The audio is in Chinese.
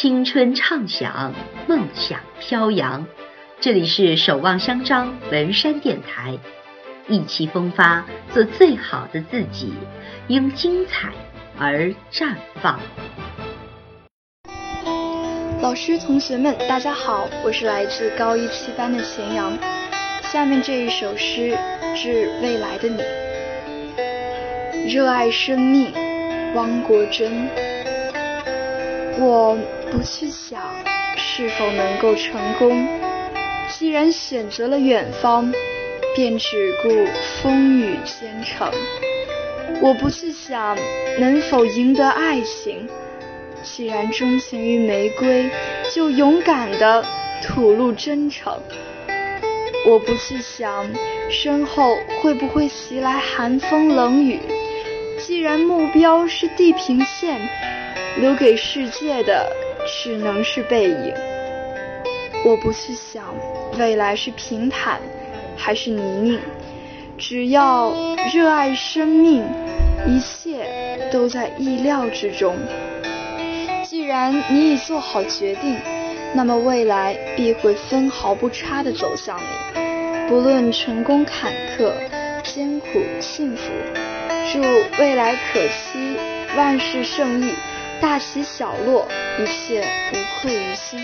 青春畅想，梦想飘扬。这里是守望相张文山电台，意气风发，做最好的自己，因精彩而绽放。老师、同学们，大家好，我是来自高一7班的钱阳。下面这一首诗致未来的你。热爱生命，汪国真。我不去想是否能够成功，既然选择了远方，便只顾风雨兼程。我不去想能否赢得爱情，既然钟情于玫瑰，就勇敢地吐露真诚。我不去想身后会不会袭来寒风冷雨，既然目标是地平线，留给世界的只能是背影。我不去想未来是平坦还是泥泞，只要热爱生命，一切都在意料之中。既然你已做好决定，那么未来必会分毫不差地走向你，不论成功坎坷，艰苦幸福。祝未来可期，万事胜意，大起小落，一切无愧于心。